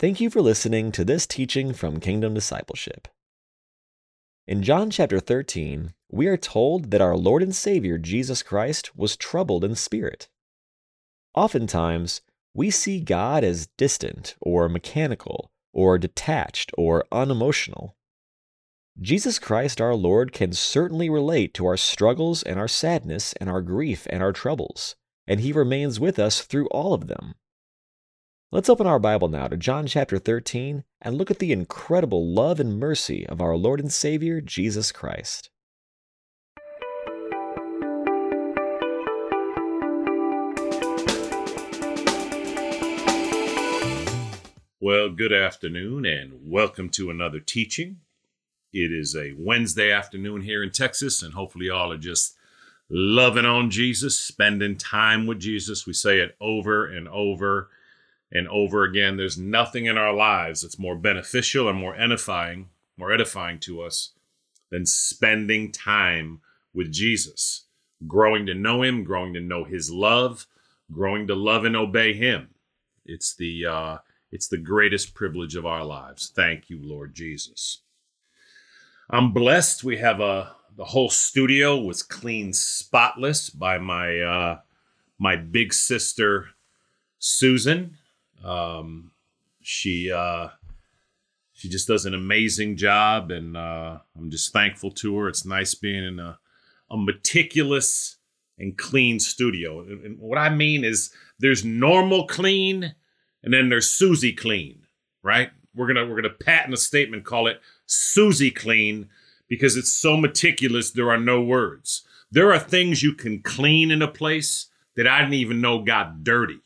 Thank you for listening to this teaching from Kingdom Discipleship. In John chapter 13, we are told that our Lord and Savior Jesus Christ was troubled in spirit. Oftentimes, we see God as distant or mechanical or detached or unemotional. Jesus Christ our Lord can certainly relate to our struggles and our sadness and our grief and our troubles, and He remains with us through all of them. Let's open our Bible now to John chapter 13 and look at the incredible love and mercy of our Lord and Savior, Jesus Christ. Well, good afternoon and welcome to another teaching. It is a Wednesday afternoon here in Texas, and hopefully y'all are just loving on Jesus, spending time with Jesus. We say it over and over and over again. There's nothing in our lives that's more beneficial and more edifying to us than spending time with Jesus, growing to know Him, growing to know His love, growing to love and obey Him. It's the greatest privilege of our lives. Thank you, Lord Jesus. I'm blessed. We have the whole studio was clean, spotless by my big sister Susan. She just does an amazing job, and I'm just thankful to her. It's nice being in a meticulous and clean studio. And what I mean is there's normal clean, and then there's Susie clean, right? We're gonna patent a statement, call it Susie clean, because it's so meticulous there are no words. There are things you can clean in a place that I didn't even know got dirty,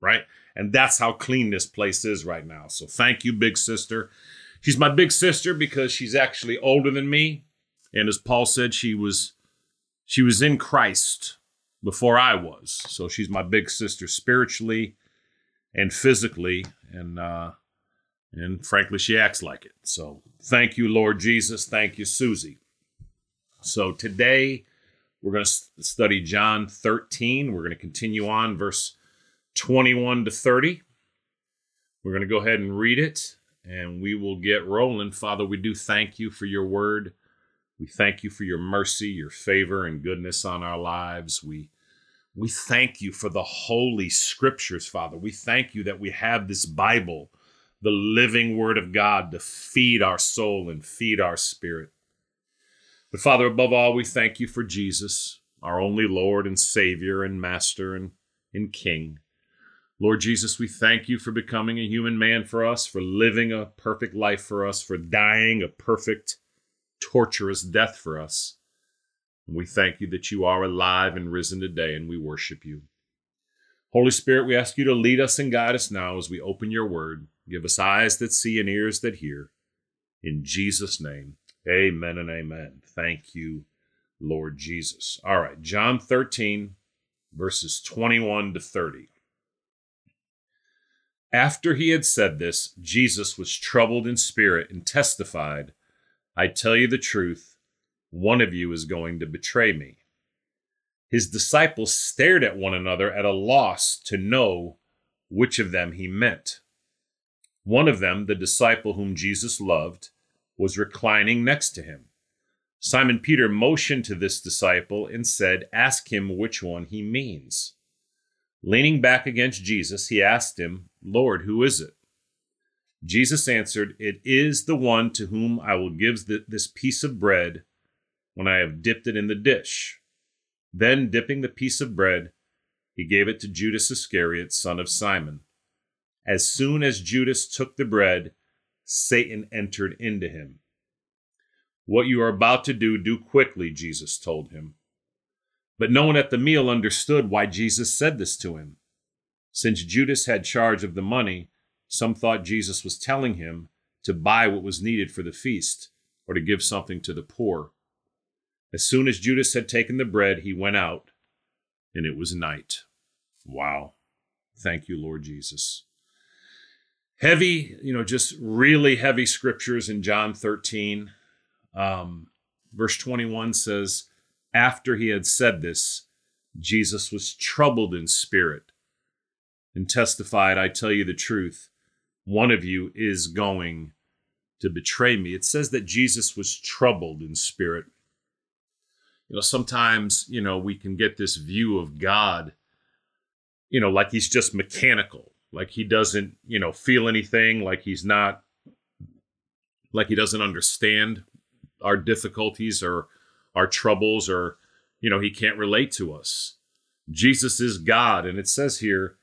right? And that's how clean this place is right now. So thank you, big sister. She's my big sister because she's actually older than me. And as Paul said, she was in Christ before I was. So she's my big sister spiritually and physically. And frankly, she acts like it. So thank you, Lord Jesus. Thank you, Susie. So today we're going to study John 13. We're going to continue on verse 21 to 30. We're going to go ahead and read it, and we will get rolling. Father, we do thank You for Your word. We thank You for Your mercy, Your favor, and goodness on our lives. We thank You for the Holy Scriptures, Father. We thank You that we have this Bible, the living Word of God, to feed our soul and feed our spirit. But Father, above all, we thank You for Jesus, our only Lord and Savior and Master and King. Lord Jesus, we thank You for becoming a human man for us, for living a perfect life for us, for dying a perfect, torturous death for us. And we thank You that You are alive and risen today, and we worship You. Holy Spirit, we ask You to lead us and guide us now as we open Your word. Give us eyes that see and ears that hear. In Jesus' name, amen and amen. Thank You, Lord Jesus. All right, John 13, verses 21 to 30. After He had said this, Jesus was troubled in spirit and testified, "I tell you the truth, one of you is going to betray Me." His disciples stared at one another at a loss to know which of them He meant. One of them, the disciple whom Jesus loved, was reclining next to Him. Simon Peter motioned to this disciple and said, "Ask Him which one He means." Leaning back against Jesus, he asked Him, "Lord, who is it?" Jesus answered, "It is the one to whom I will give this piece of bread when I have dipped it in the dish." Then, dipping the piece of bread, He gave it to Judas Iscariot, son of Simon. As soon as Judas took the bread, Satan entered into him. "What you are about to do, do quickly," Jesus told him. But no one at the meal understood why Jesus said this to him. Since Judas had charge of the money, some thought Jesus was telling him to buy what was needed for the feast or to give something to the poor. As soon as Judas had taken the bread, he went out, and it was night. Wow. Thank You, Lord Jesus. Heavy, just really heavy scriptures in John 13. Verse 21 says, "After He had said this, Jesus was troubled in spirit and testified, 'I tell you the truth, one of you is going to betray me. It says that Jesus was troubled in spirit. You know, sometimes, you know, we can get this view of God, you know, like he's just mechanical, like he doesn't, you know, feel anything, like he's not, like he doesn't understand our difficulties or our troubles, or, you know, he can't relate to us. Jesus is God. And it says here,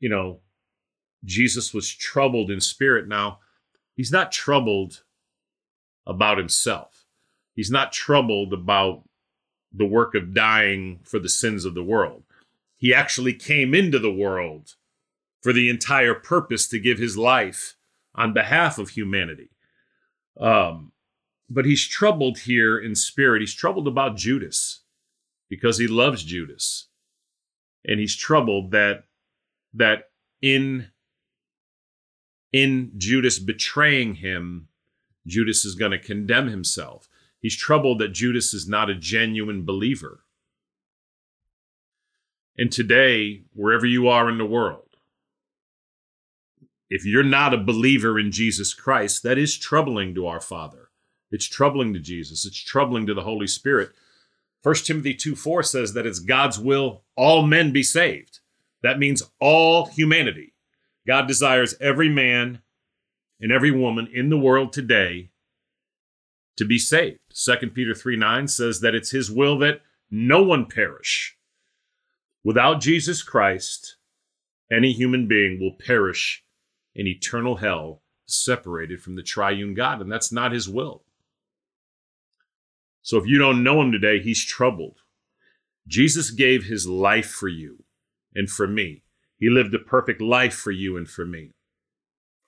you know, Jesus was troubled in spirit. Now, he's not troubled about himself. He's not troubled about the work of dying for the sins of the world. He actually came into the world for the entire purpose to give his life on behalf of humanity. But he's troubled here in spirit. He's troubled about Judas because he loves Judas. And he's troubled that in Judas betraying him, Judas is going to condemn himself. He's troubled that Judas is not a genuine believer. And today, wherever you are in the world, if you're not a believer in Jesus Christ, that is troubling to our Father. It's troubling to Jesus. It's troubling to the Holy Spirit. 1 Timothy 2:4 says that it's God's will all men be saved. That means all humanity. God desires every man and every woman in the world today to be saved. 2 Peter 3:9 says that it's his will that no one perish. Without Jesus Christ, any human being will perish in eternal hell, separated from the triune God, and that's not his will. So if you don't know him today, he's troubled. Jesus gave his life for you and for me. He lived a perfect life for you and for me.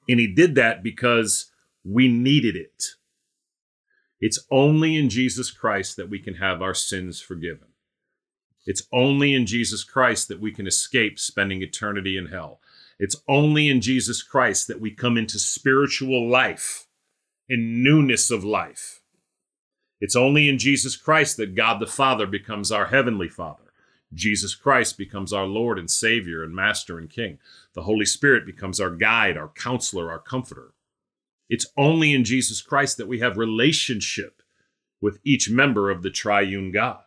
And he did that because we needed it. It's only in Jesus Christ that we can have our sins forgiven. It's only in Jesus Christ that we can escape spending eternity in hell. It's only in Jesus Christ that we come into spiritual life and newness of life. It's only in Jesus Christ that God the Father becomes our heavenly Father. Jesus Christ becomes our Lord and Savior and Master and King. The Holy Spirit becomes our guide, our counselor, our comforter. It's only in Jesus Christ that we have relationship with each member of the triune God.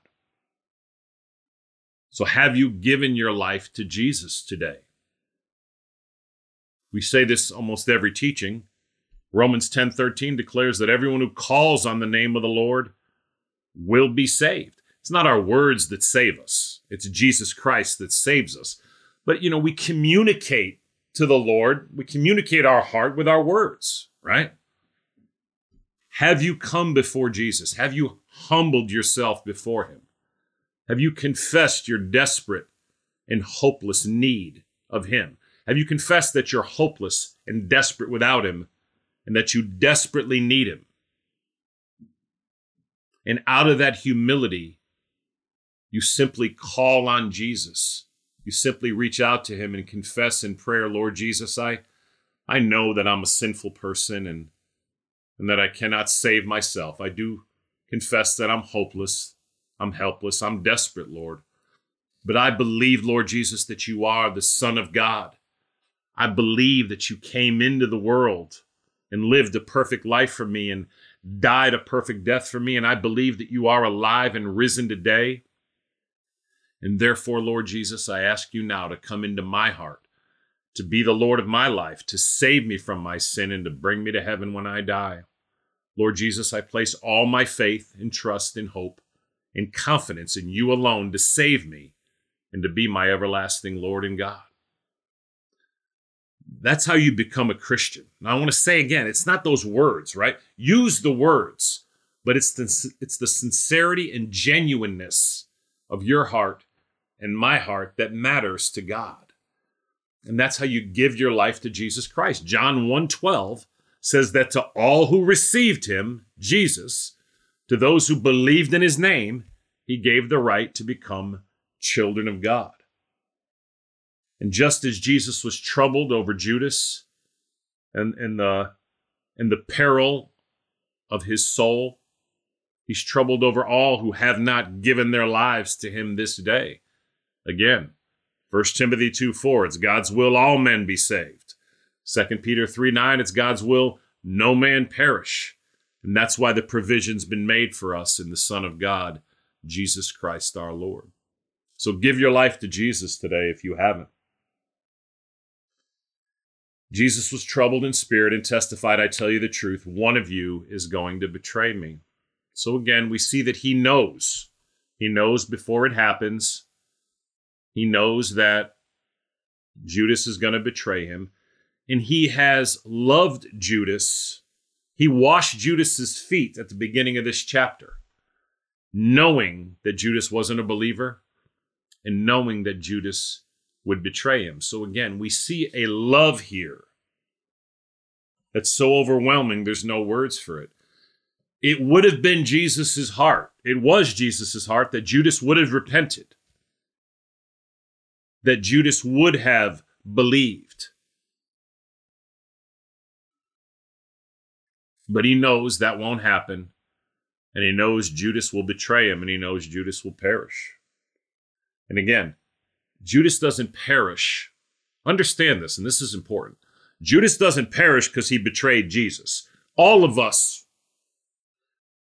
So have you given your life to Jesus today? We say this almost every teaching. Romans 10:13 declares that everyone who calls on the name of the Lord will be saved. It's not our words that save us. It's Jesus Christ that saves us. But, you know, we communicate to the Lord. We communicate our heart with our words, right? Have you come before Jesus? Have you humbled yourself before him? Have you confessed your desperate and hopeless need of him? Have you confessed that you're hopeless and desperate without him and that you desperately need him? And out of that humility, you simply call on Jesus. You simply reach out to him and confess in prayer, Lord Jesus, I know that I'm a sinful person and that I cannot save myself. I do confess that I'm hopeless. I'm helpless. I'm desperate, Lord. But I believe, Lord Jesus, that you are the Son of God. I believe that you came into the world and lived a perfect life for me and died a perfect death for me. And I believe that you are alive and risen today. And therefore, Lord Jesus, I ask you now to come into my heart, to be the Lord of my life, to save me from my sin and to bring me to heaven when I die. Lord Jesus, I place all my faith and trust and hope and confidence in you alone to save me and to be my everlasting Lord and God. That's how you become a Christian. Now, I want to say again, it's not those words, right? Use the words, but it's the sincerity and genuineness of your heart and my heart that matters to God. And that's how you give your life to Jesus Christ. John 1:12 says that to all who received him, Jesus, to those who believed in his name, he gave the right to become children of God. And just as Jesus was troubled over Judas and the peril of his soul, he's troubled over all who have not given their lives to him this day. Again, 1 Timothy 2:4, it's God's will all men be saved. 2 Peter 3:9, it's God's will no man perish. And that's why the provision's been made for us in the Son of God, Jesus Christ our Lord. So give your life to Jesus today if you haven't. Jesus was troubled in spirit and testified, I tell you the truth, one of you is going to betray me. So again, we see that he knows. He knows before it happens. He knows that Judas is going to betray him. And he has loved Judas. He washed Judas's feet at the beginning of this chapter, knowing that Judas wasn't a believer and knowing that Judas would betray him. So again, we see a love here that's so overwhelming, there's no words for it. It would have been Jesus's heart. It was Jesus's heart that Judas would have repented, that Judas would have believed. But he knows that won't happen, and he knows Judas will betray him, and he knows Judas will perish. And again, Judas doesn't perish. Understand this, and this is important. Judas doesn't perish because he betrayed Jesus. All of us,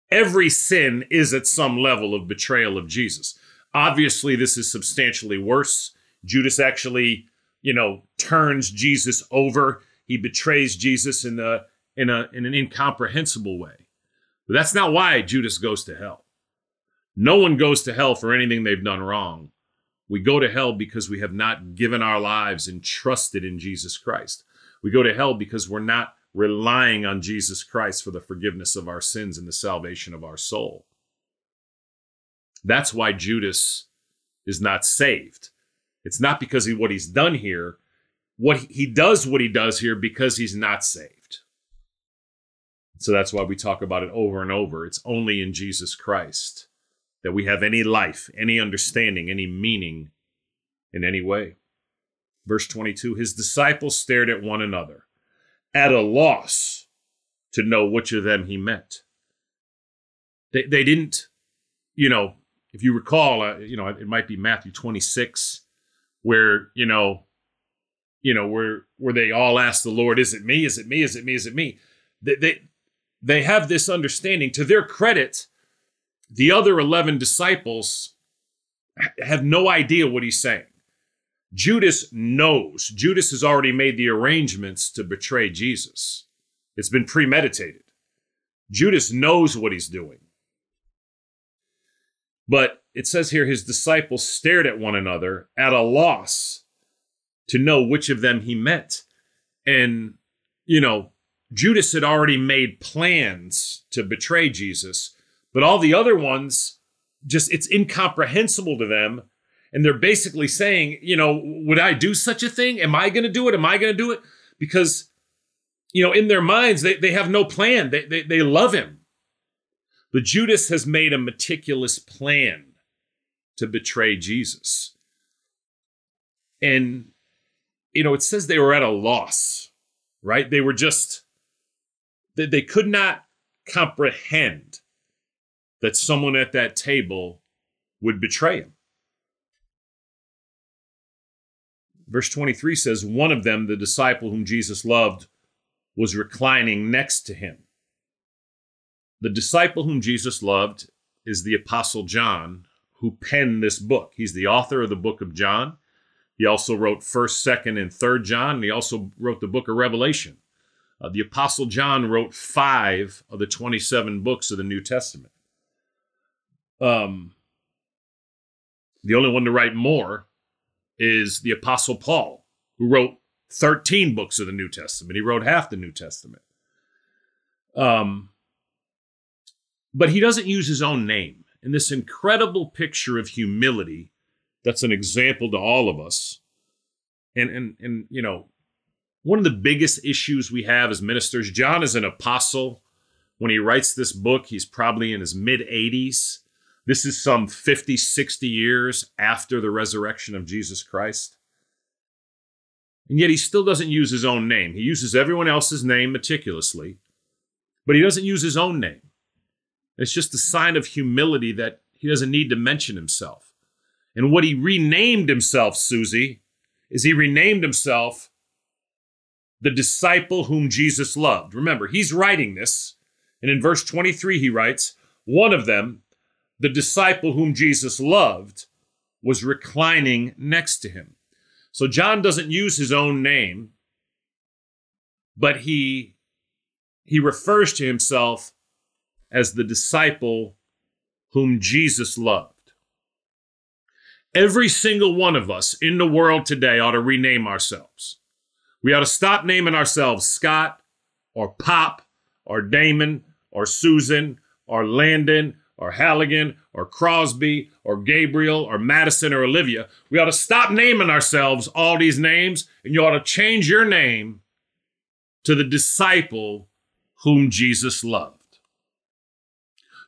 every sin is at some level of betrayal of Jesus. Obviously, this is substantially worse. Judas actually, turns Jesus over. He betrays Jesus in an incomprehensible way. But that's not why Judas goes to hell. No one goes to hell for anything they've done wrong. We go to hell because we have not given our lives and trusted in Jesus Christ. We go to hell because we're not relying on Jesus Christ for the forgiveness of our sins and the salvation of our soul. That's why Judas is not saved. It's not because of what he's done here. What he does here because he's not saved. So that's why we talk about it over and over. It's only in Jesus Christ that we have any life, any understanding, any meaning in any way. Verse 22, his disciples stared at one another, at a loss to know which of them he meant. They didn't, if you recall, it might be Matthew 26, where, where they all asked the Lord, is it me? Is it me? Is it me? Is it me? They have this understanding. To their credit, the other 11 disciples have no idea what he's saying. Judas knows. Judas has already made the arrangements to betray Jesus. It's been premeditated. Judas knows what he's doing. But it says here, his disciples stared at one another at a loss to know which of them he meant. And, Judas had already made plans to betray Jesus. But all the other ones, just it's incomprehensible to them. And they're basically saying, would I do such a thing? Am I going to do it? Am I going to do it? Because, in their minds, they have no plan. They love him. But Judas has made a meticulous plan to betray Jesus. And, it says they were at a loss, right? They were just, they could not comprehend that someone at that table would betray him. Verse 23 says, one of them, the disciple whom Jesus loved, was reclining next to him. The disciple whom Jesus loved is the Apostle John, who penned this book. He's the author of the book of John. He also wrote 1st, 2nd, and 3rd John, and he also wrote the book of Revelation. The Apostle John wrote 5 of the 27 books of the New Testament. The only one to write more is the Apostle Paul, who wrote 13 books of the New Testament. He wrote half the New Testament. But he doesn't use his own name. And this incredible picture of humility, that's an example to all of us. And one of the biggest issues we have as ministers, John is an apostle. When he writes this book, he's probably in his mid-80s. This is some 50, 60 years after the resurrection of Jesus Christ. And yet he still doesn't use his own name. He uses everyone else's name meticulously, but he doesn't use his own name. It's just a sign of humility that he doesn't need to mention himself. And what he renamed himself, Susie, is he renamed himself the disciple whom Jesus loved. Remember, he's writing this. And in verse 23, he writes, one of them, the disciple whom Jesus loved, was reclining next to him. So John doesn't use his own name, but he refers to himself as the disciple whom Jesus loved. Every single one of us in the world today ought to rename ourselves. We ought to stop naming ourselves Scott or Pop or Damon or Susan or Landon or Halligan or Crosby or Gabriel or Madison or Olivia. We ought to stop naming ourselves all these names, and you ought to change your name to the disciple whom Jesus loved.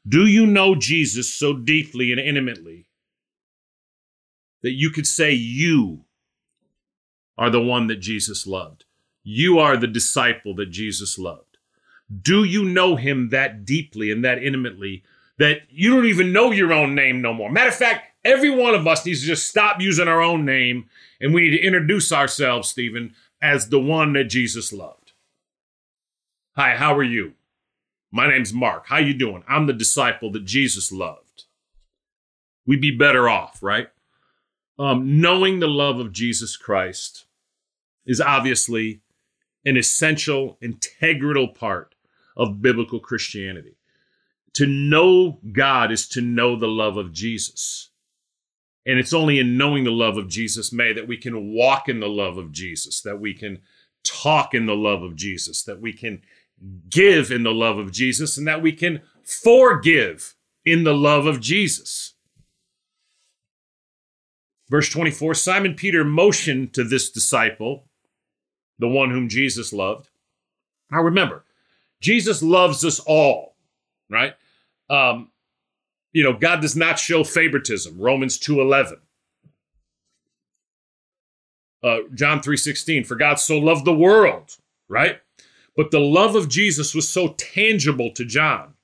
Do you know Jesus so deeply and intimately that you could say you are the one that Jesus loved? You are the disciple that Jesus loved. Do you know him that deeply and that intimately that you don't even know your own name no more? Matter of fact, every one of us needs to just stop using our own name, and we need to introduce ourselves, Stephen, as the one that Jesus loved. Hi, how are you? My name's Mark. How you doing? I'm the disciple that Jesus loved. We'd be better off, right? Knowing the love of Jesus Christ is obviously an essential, integral part of biblical Christianity. To know God is to know the love of Jesus. And it's only in knowing the love of Jesus, May, that we can walk in the love of Jesus, that we can talk in the love of Jesus, that we can give in the love of Jesus, and that we can forgive in the love of Jesus. Verse 24, Simon Peter motioned to this disciple, the one whom Jesus loved. Now remember, Jesus loves us all, right? God does not show favoritism, Romans 2:11. John 3:16, for God so loved the world, right? But the love of Jesus was so tangible to John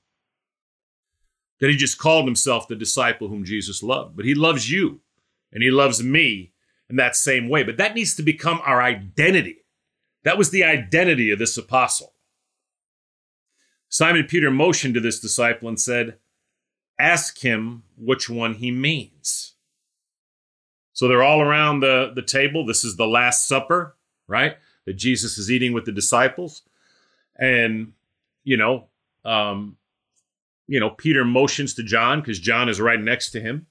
that he just called himself the disciple whom Jesus loved. But he loves you. And he loves me in that same way. But that needs to become our identity. That was the identity of this apostle. Simon Peter motioned to this disciple and said, ask him which one he means. So they're all around the table. This is the Last Supper, right? That Jesus is eating with the disciples. And, Peter motions to John, because John is right next to him,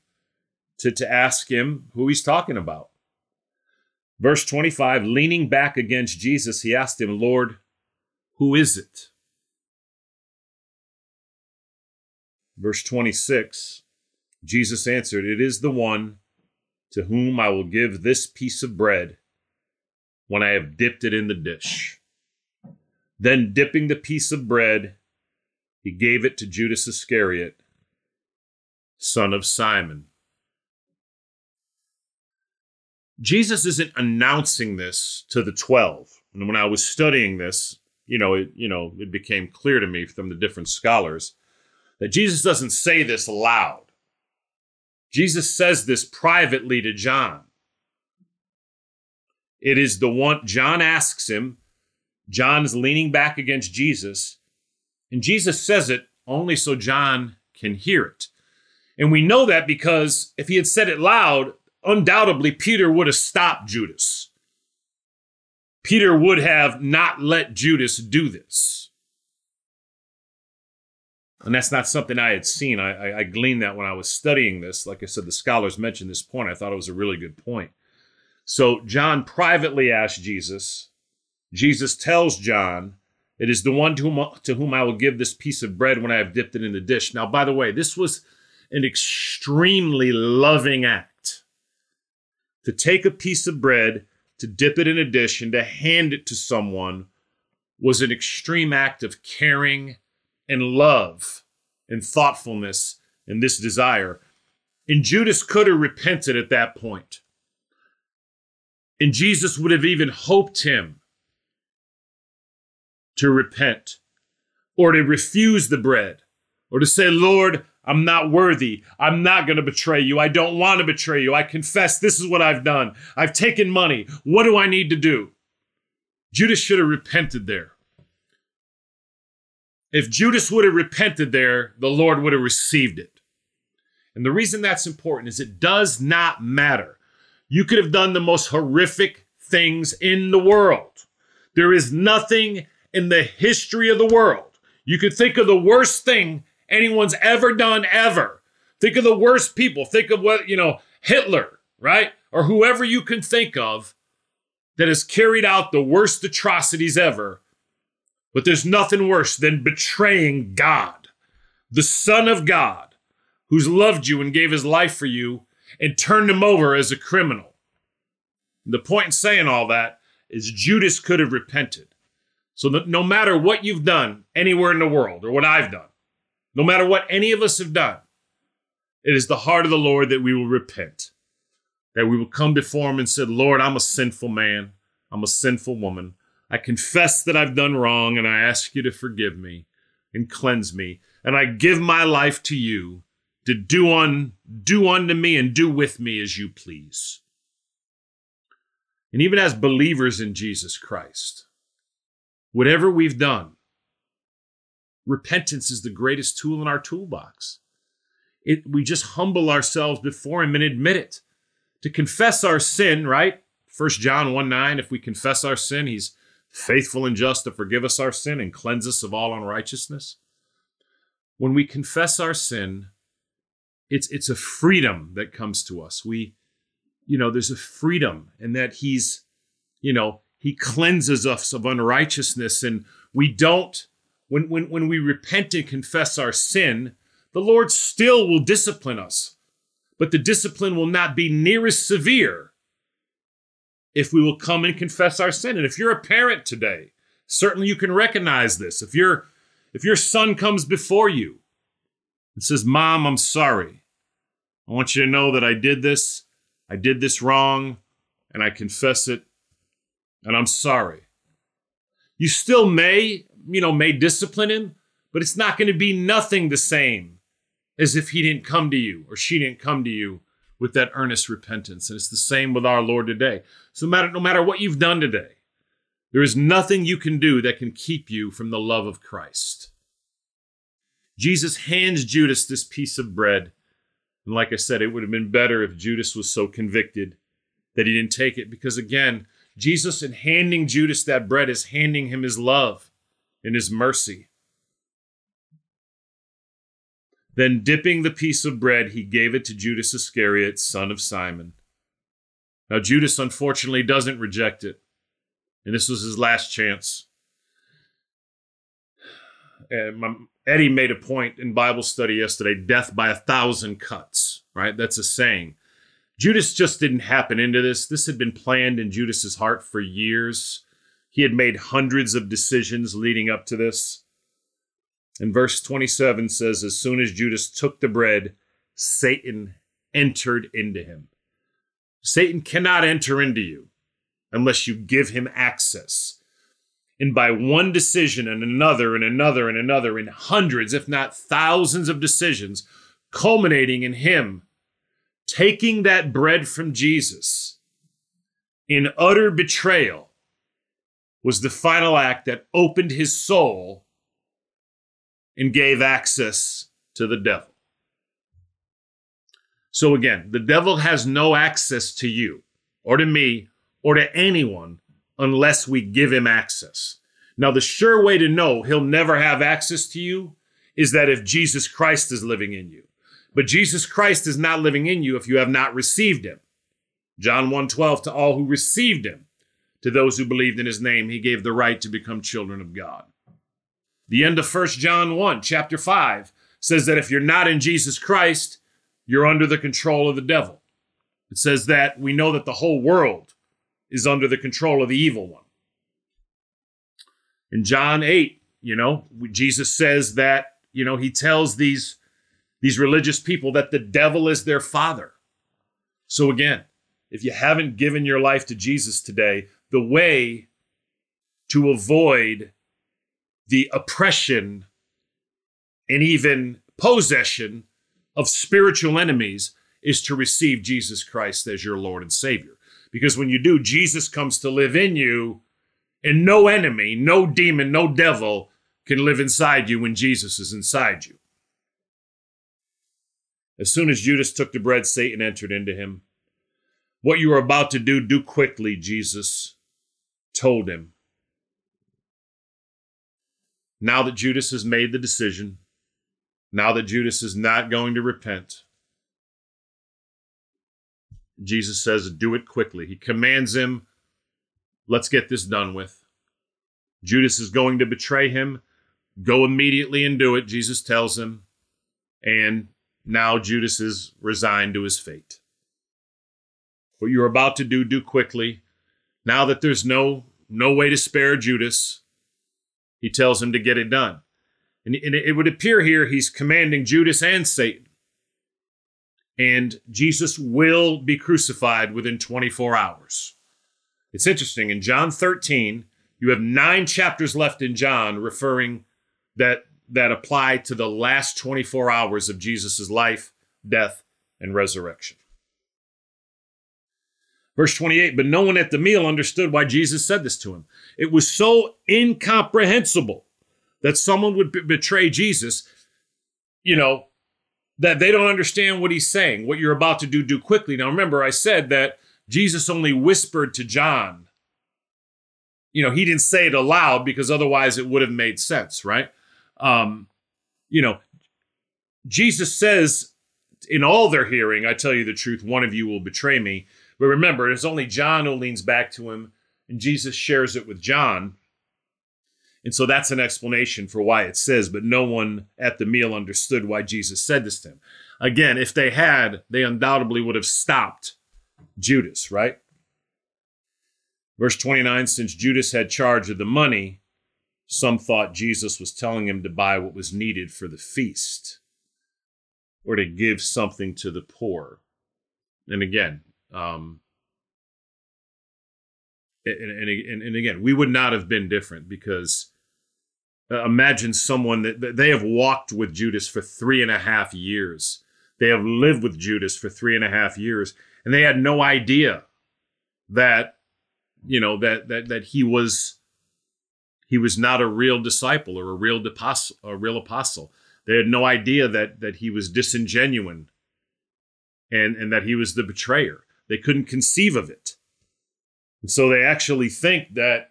to ask him who he's talking about. Verse 25, leaning back against Jesus, he asked him, Lord, who is it? Verse 26, Jesus answered, it is the one to whom I will give this piece of bread when I have dipped it in the dish. Then dipping the piece of bread, he gave it to Judas Iscariot, son of Simon. Jesus isn't announcing this to the 12. And when I was studying this, it became clear to me from the different scholars that Jesus doesn't say this loud. Jesus says this privately to John. It is the one, John asks him, John is leaning back against Jesus, and Jesus says it only so John can hear it. And we know that because if he had said it loud, undoubtedly, Peter would have stopped Judas. Peter would have not let Judas do this. And that's not something I had seen. I gleaned that when I was studying this. Like I said, the scholars mentioned this point. I thought it was a really good point. So John privately asked Jesus. Jesus tells John, it is the one to whom I will give this piece of bread when I have dipped it in the dish. Now, by the way, this was an extremely loving act. To take a piece of bread, to dip it in a dish, and to hand it to someone was an extreme act of caring and love and thoughtfulness and this desire. And Judas could have repented at that point. And Jesus would have even hoped him to repent or to refuse the bread or to say, Lord, I'm not worthy. I'm not going to betray you. I don't want to betray you. I confess this is what I've done. I've taken money. What do I need to do? Judas should have repented there. If Judas would have repented there, the Lord would have received it. And the reason that's important is it does not matter. You could have done the most horrific things in the world. There is nothing in the history of the world. You could think of the worst thing anyone's ever done, ever. Think of the worst people. Think of what, Hitler, right? Or whoever you can think of that has carried out the worst atrocities ever. But there's nothing worse than betraying God, the Son of God, who's loved you and gave his life for you and turned him over as a criminal. And the point in saying all that is Judas could have repented. So that no matter what you've done anywhere in the world or what I've done, no matter what any of us have done, it is the heart of the Lord that we will repent, that we will come before him and say, Lord, I'm a sinful man. I'm a sinful woman. I confess that I've done wrong, and I ask you to forgive me and cleanse me. And I give my life to you to do unto me and do with me as you please. And even as believers in Jesus Christ, whatever we've done, repentance is the greatest tool in our toolbox. We just humble ourselves before him and admit it. To confess our sin, right? 1 John 1:9, if we confess our sin, he's faithful and just to forgive us our sin and cleanse us of all unrighteousness. When we confess our sin, it's a freedom that comes to us. There's a freedom in that he's, he cleanses us of unrighteousness, and we don't, when we repent and confess our sin, the Lord still will discipline us, but the discipline will not be near as severe if we will come and confess our sin. And if you're a parent today, certainly you can recognize this. If your son comes before you and says, Mom, I'm sorry. I want you to know that I did this wrong, and I confess it, and I'm sorry. You still may discipline him, but it's not going to be nothing the same as if he didn't come to you or she didn't come to you with that earnest repentance. And it's the same with our Lord today. So no matter what you've done today, there is nothing you can do that can keep you from the love of Christ. Jesus hands Judas this piece of bread. And like I said, it would have been better if Judas was so convicted that he didn't take it. Because again, Jesus, in handing Judas that bread, is handing him his love and his mercy. Then dipping the piece of bread, he gave it to Judas Iscariot, son of Simon. Now, Judas, unfortunately, doesn't reject it. And this was his last chance. And Eddie made a point in Bible study yesterday, death by 1,000 cuts, right? That's a saying. Judas just didn't happen into this. This had been planned in Judas's heart for years. He had made hundreds of decisions leading up to this. And verse 27 says, as soon as Judas took the bread, Satan entered into him. Satan cannot enter into you unless you give him access. And by one decision and another and another and another, and hundreds, if not thousands of decisions, culminating in him taking that bread from Jesus in utter betrayal, was the final act that opened his soul and gave access to the devil. So again, the devil has no access to you or to me or to anyone unless we give him access. Now, the sure way to know he'll never have access to you is that if Jesus Christ is living in you. But Jesus Christ is not living in you if you have not received him. John 1:12, to all who received him, to those who believed in his name, he gave the right to become children of God. The end of 1 John 1, chapter 5, says that if you're not in Jesus Christ, you're under the control of the devil. It says that we know that the whole world is under the control of the evil one. In John 8, Jesus says that, he tells these religious people that the devil is their father. So again, if you haven't given your life to Jesus today, the way to avoid the oppression and even possession of spiritual enemies is to receive Jesus Christ as your Lord and Savior. Because when you do, Jesus comes to live in you And no enemy, no demon, no devil can live inside you when Jesus is inside you. As soon as Judas took the bread, Satan entered into him. What you are about to do, do quickly, Jesus told him. Now that Judas has made the decision, now that Judas is not going to repent, Jesus says, do it quickly. He commands him, let's get this done with. Judas is going to betray him. Go immediately and do it, Jesus tells him. And now Judas is resigned to his fate. What you're about to do, do quickly. Now that there's no way to spare Judas, he tells him to get it done. And it would appear here he's commanding Judas and Satan. And Jesus will be crucified within 24 hours. It's interesting. In John 13, you have 9 chapters left in John referring that apply to the last 24 hours of Jesus' life, death, and resurrection. Verse 28, but no one at the meal understood why Jesus said this to him. It was so incomprehensible that someone would betray Jesus, that they don't understand what he's saying. What you're about to do, do quickly. Now, remember, I said that Jesus only whispered to John. He didn't say it aloud because otherwise it would have made sense, right? Jesus says, in all their hearing, I tell you the truth, one of you will betray me. But remember, it's only John who leans back to him, and Jesus shares it with John. And so that's an explanation for why it says, but no one at the meal understood why Jesus said this to him. Again, if they had, they undoubtedly would have stopped Judas, right? Verse 29, since Judas had charge of the money, some thought Jesus was telling him to buy what was needed for the feast or to give something to the poor. And again, again, we would not have been different because imagine someone that they have walked with Judas for 3.5 years. They have lived with Judas for 3.5 years, and they had no idea that he was not a real disciple or a real apostle. They had no idea that he was disingenuous and that he was the betrayer. They couldn't conceive of it. And so they actually think that,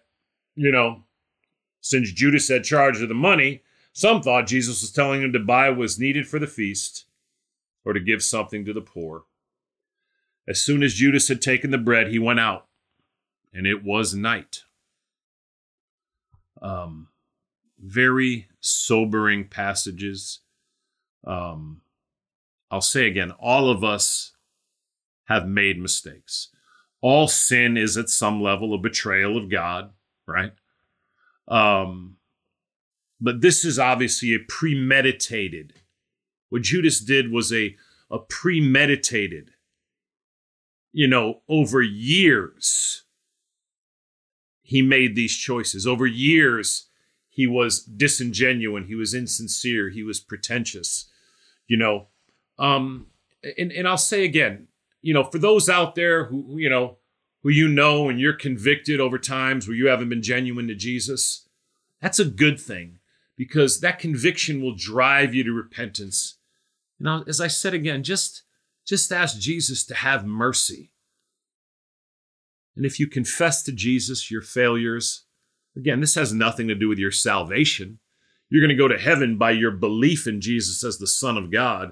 since Judas had charge of the money, some thought Jesus was telling him to buy what was needed for the feast or to give something to the poor. As soon as Judas had taken the bread, he went out, and it was night. Very sobering passages. I'll say again, all of us have made mistakes. All sin is at some level a betrayal of God, right? But this is obviously a premeditated. What Judas did was a premeditated, over years he made these choices. Over years he was disingenuous, he was insincere, he was pretentious, And I'll say again, for those out there who and you're convicted over times where you haven't been genuine to Jesus, that's a good thing because that conviction will drive you to repentance. As I said again, just ask Jesus to have mercy. And if you confess to Jesus your failures, again, this has nothing to do with your salvation. You're going to go to heaven by your belief in Jesus as the Son of God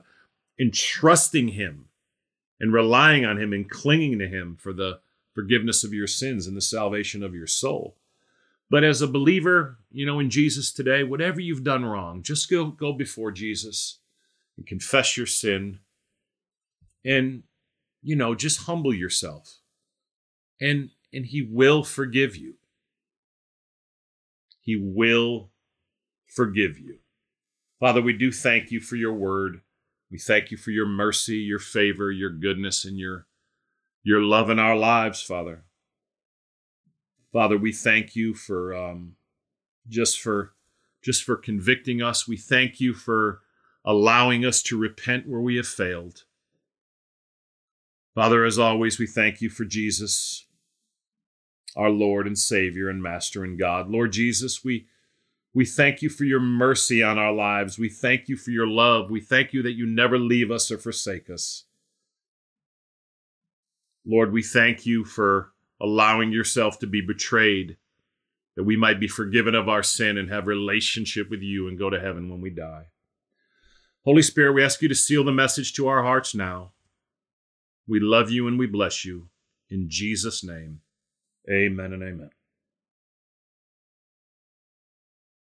and trusting him and relying on him and clinging to him for the forgiveness of your sins and the salvation of your soul. But as a believer, in Jesus today, whatever you've done wrong, just go before Jesus and confess your sin and, just humble yourself. And he will forgive you. He will forgive you. Father, we do thank you for your word. We thank you for your mercy, your favor, your goodness, and your love in our lives, Father. Father, we thank you for just for convicting us. We thank you for allowing us to repent where we have failed. Father, as always, we thank you for Jesus. our Lord and Savior and Master and God. Lord Jesus, we thank you for your mercy on our lives. We thank you for your love. We thank you that you never leave us or forsake us. Lord, we thank you for allowing yourself to be betrayed, that we might be forgiven of our sin and have relationship with you and go to heaven when we die. Holy Spirit, we ask you to seal the message to our hearts now. We love you and we bless you. In Jesus' name, amen and amen.